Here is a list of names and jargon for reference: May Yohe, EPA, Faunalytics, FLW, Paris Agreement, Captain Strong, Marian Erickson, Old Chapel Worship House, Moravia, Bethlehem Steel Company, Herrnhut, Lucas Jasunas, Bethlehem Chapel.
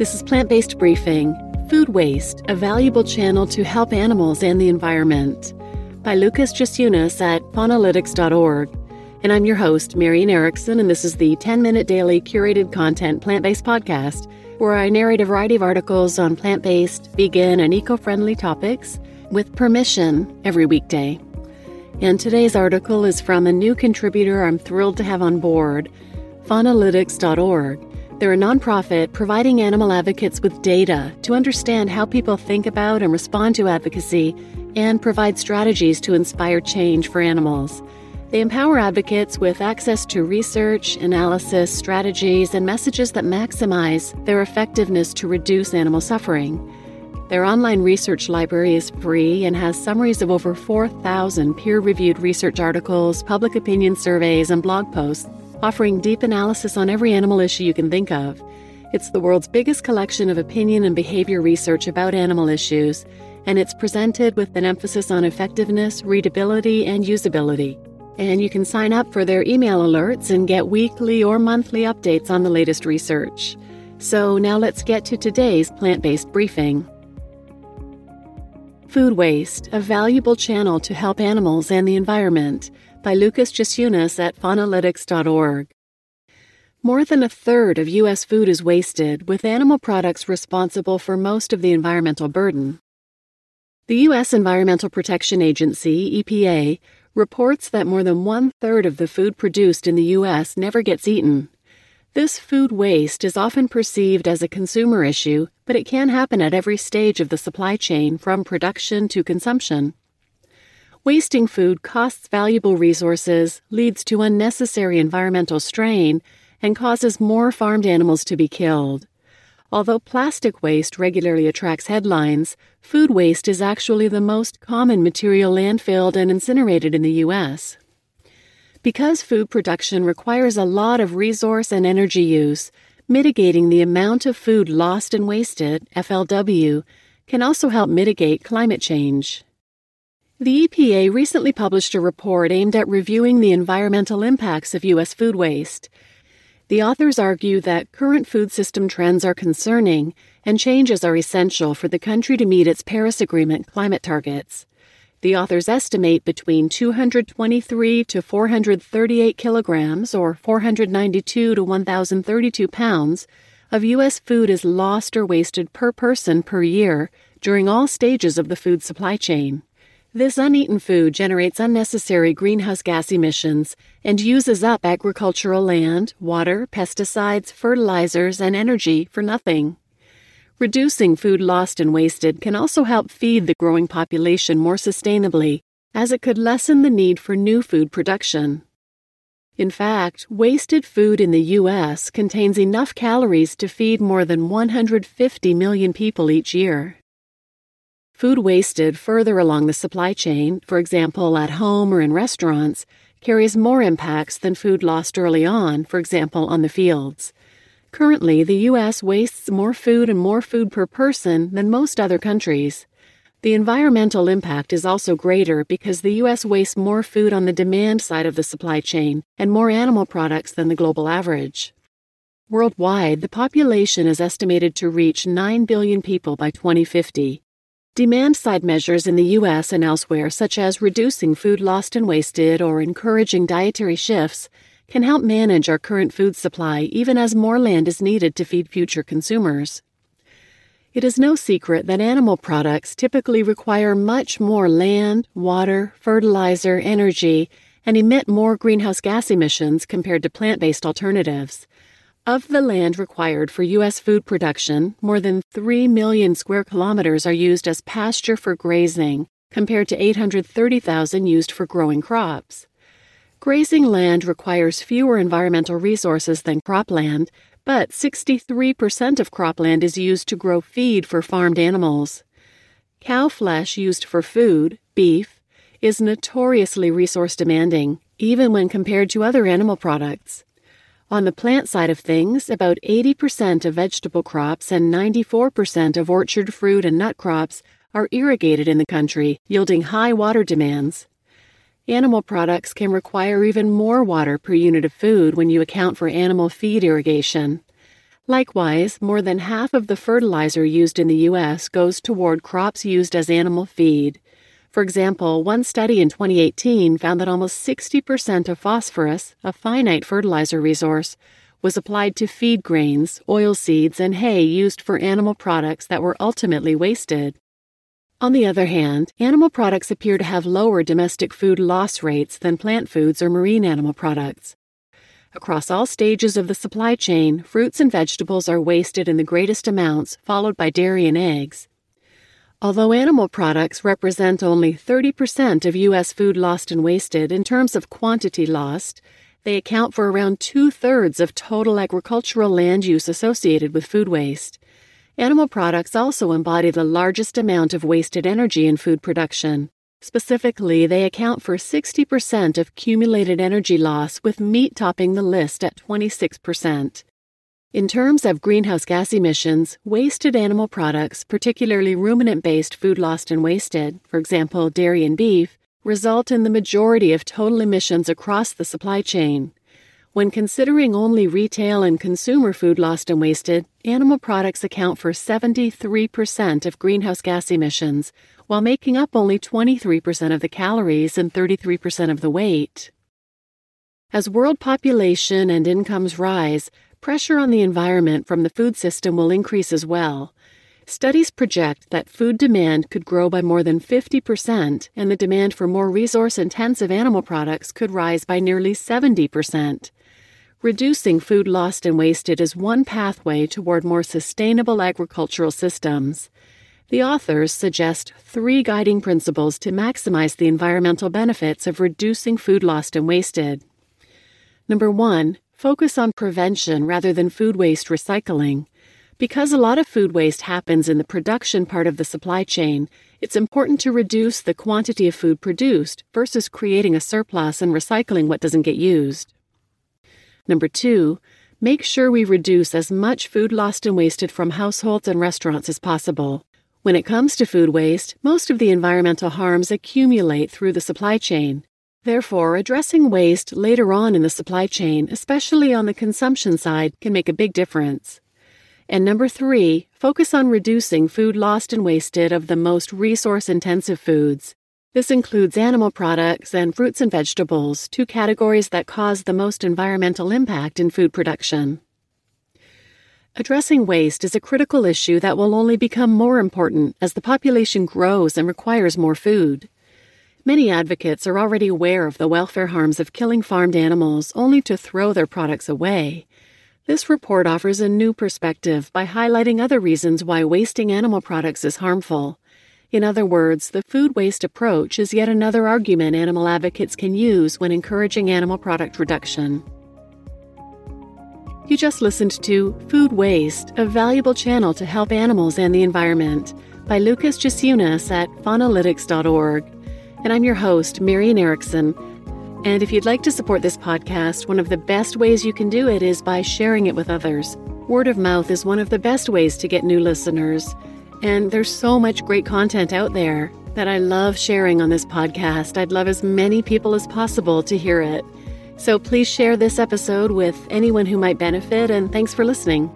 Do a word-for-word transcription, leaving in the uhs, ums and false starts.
This is Plant-Based Briefing, Food Waste, a Valuable Channel to Help Animals and the Environment, by Lucas Jasunas at faunalytics dot org. And I'm your host, Marian Erickson, and this is the ten-minute daily curated content plant-based podcast where I narrate a variety of articles on plant-based, vegan, and eco-friendly topics with permission every weekday. And today's article is from a new contributor I'm thrilled to have on board, faunalytics dot org. They're a nonprofit providing animal advocates with data to understand how people think about and respond to advocacy and provide strategies to inspire change for animals. They empower advocates with access to research, analysis, strategies, and messages that maximize their effectiveness to reduce animal suffering. Their online research library is free and has summaries of over four thousand peer-reviewed research articles, public opinion surveys, and blog posts, offering deep analysis on every animal issue you can think of. It's the world's biggest collection of opinion and behavior research about animal issues, and it's presented with an emphasis on effectiveness, readability, and usability. And you can sign up for their email alerts and get weekly or monthly updates on the latest research. So now let's get to today's plant-based briefing. Food Waste, a Valuable Channel to Help Animals and the Environment, by Lucas Jasunas at faunalytics dot org. More than a third of U S food is wasted, with animal products responsible for most of the environmental burden. The U S Environmental Protection Agency, E P A, reports that more than one-third of the food produced in the U S never gets eaten. This food waste is often perceived as a consumer issue, but it can happen at every stage of the supply chain, from production to consumption. Wasting food costs valuable resources, leads to unnecessary environmental strain, and causes more farmed animals to be killed. Although plastic waste regularly attracts headlines, food waste is actually the most common material landfilled and incinerated in the U S. Because food production requires a lot of resource and energy use, mitigating the amount of food lost and wasted, F L W, can also help mitigate climate change. The E P A recently published a report aimed at reviewing the environmental impacts of U S food waste. The authors argue that current food system trends are concerning and changes are essential for the country to meet its Paris Agreement climate targets. The authors estimate between two hundred twenty-three to four hundred thirty-eight kilograms, or four hundred ninety-two to one thousand thirty-two pounds, of U S food is lost or wasted per person per year during all stages of the food supply chain. This uneaten food generates unnecessary greenhouse gas emissions and uses up agricultural land, water, pesticides, fertilizers, and energy for nothing. Reducing food lost and wasted can also help feed the growing population more sustainably, as it could lessen the need for new food production. In fact, wasted food in the U S contains enough calories to feed more than one hundred fifty million people each year. Food wasted further along the supply chain, for example at home or in restaurants, carries more impacts than food lost early on, for example on the fields. Currently, the U S wastes more food and more food per person than most other countries. The environmental impact is also greater because the U S wastes more food on the demand side of the supply chain and more animal products than the global average. Worldwide, the population is estimated to reach nine billion people by twenty fifty. Demand-side measures in the U S and elsewhere, such as reducing food lost and wasted or encouraging dietary shifts, can help manage our current food supply even as more land is needed to feed future consumers. It is no secret that animal products typically require much more land, water, fertilizer, energy, and emit more greenhouse gas emissions compared to plant-based alternatives. Of the land required for U S food production, more than three million square kilometers are used as pasture for grazing, compared to eight hundred thirty thousand used for growing crops. Grazing land requires fewer environmental resources than cropland, but sixty-three percent of cropland is used to grow feed for farmed animals. Cow flesh used for food, beef, is notoriously resource-demanding, even when compared to other animal products. On the plant side of things, about eighty percent of vegetable crops and ninety-four percent of orchard fruit and nut crops are irrigated in the country, yielding high water demands. Animal products can require even more water per unit of food when you account for animal feed irrigation. Likewise, more than half of the fertilizer used in the U S goes toward crops used as animal feed. For example, one study in twenty eighteen found that almost sixty percent of phosphorus, a finite fertilizer resource, was applied to feed grains, oilseeds, and hay used for animal products that were ultimately wasted. On the other hand, animal products appear to have lower domestic food loss rates than plant foods or marine animal products. Across all stages of the supply chain, fruits and vegetables are wasted in the greatest amounts, followed by dairy and eggs. Although animal products represent only thirty percent of U S food lost and wasted in terms of quantity lost, they account for around two-thirds of total agricultural land use associated with food waste. Animal products also embody the largest amount of wasted energy in food production. Specifically, they account for sixty percent of cumulated energy loss, with meat topping the list at twenty-six percent. In terms of greenhouse gas emissions, wasted animal products, particularly ruminant-based food lost and wasted, for example, dairy and beef, result in the majority of total emissions across the supply chain. When considering only retail and consumer food lost and wasted, animal products account for seventy-three percent of greenhouse gas emissions, while making up only twenty-three percent of the calories and thirty-three percent of the weight. As world population and incomes rise, pressure on the environment from the food system will increase as well. Studies project that food demand could grow by more than fifty percent, and the demand for more resource-intensive animal products could rise by nearly seventy percent. Reducing food lost and wasted is one pathway toward more sustainable agricultural systems. The authors suggest three guiding principles to maximize the environmental benefits of reducing food lost and wasted. Number one, focus on prevention rather than food waste recycling. Because a lot of food waste happens in the production part of the supply chain, it's important to reduce the quantity of food produced versus creating a surplus and recycling what doesn't get used. Number two, make sure we reduce as much food lost and wasted from households and restaurants as possible. When it comes to food waste, most of the environmental harms accumulate through the supply chain. Therefore, addressing waste later on in the supply chain, especially on the consumption side, can make a big difference. And number three, focus on reducing food lost and wasted of the most resource-intensive foods. This includes animal products and fruits and vegetables, two categories that cause the most environmental impact in food production. Addressing waste is a critical issue that will only become more important as the population grows and requires more food. Many advocates are already aware of the welfare harms of killing farmed animals only to throw their products away. This report offers a new perspective by highlighting other reasons why wasting animal products is harmful. In other words, the food waste approach is yet another argument animal advocates can use when encouraging animal product reduction. You just listened to Food Waste, a Valuable Channel to Help Animals and the Environment by Lucas Jasunas at Faunalytics dot org. And I'm your host, Marian Erickson. And if you'd like to support this podcast, one of the best ways you can do it is by sharing it with others. Word of mouth is one of the best ways to get new listeners. And there's so much great content out there that I love sharing on this podcast. I'd love as many people as possible to hear it. So please share this episode with anyone who might benefit, and thanks for listening.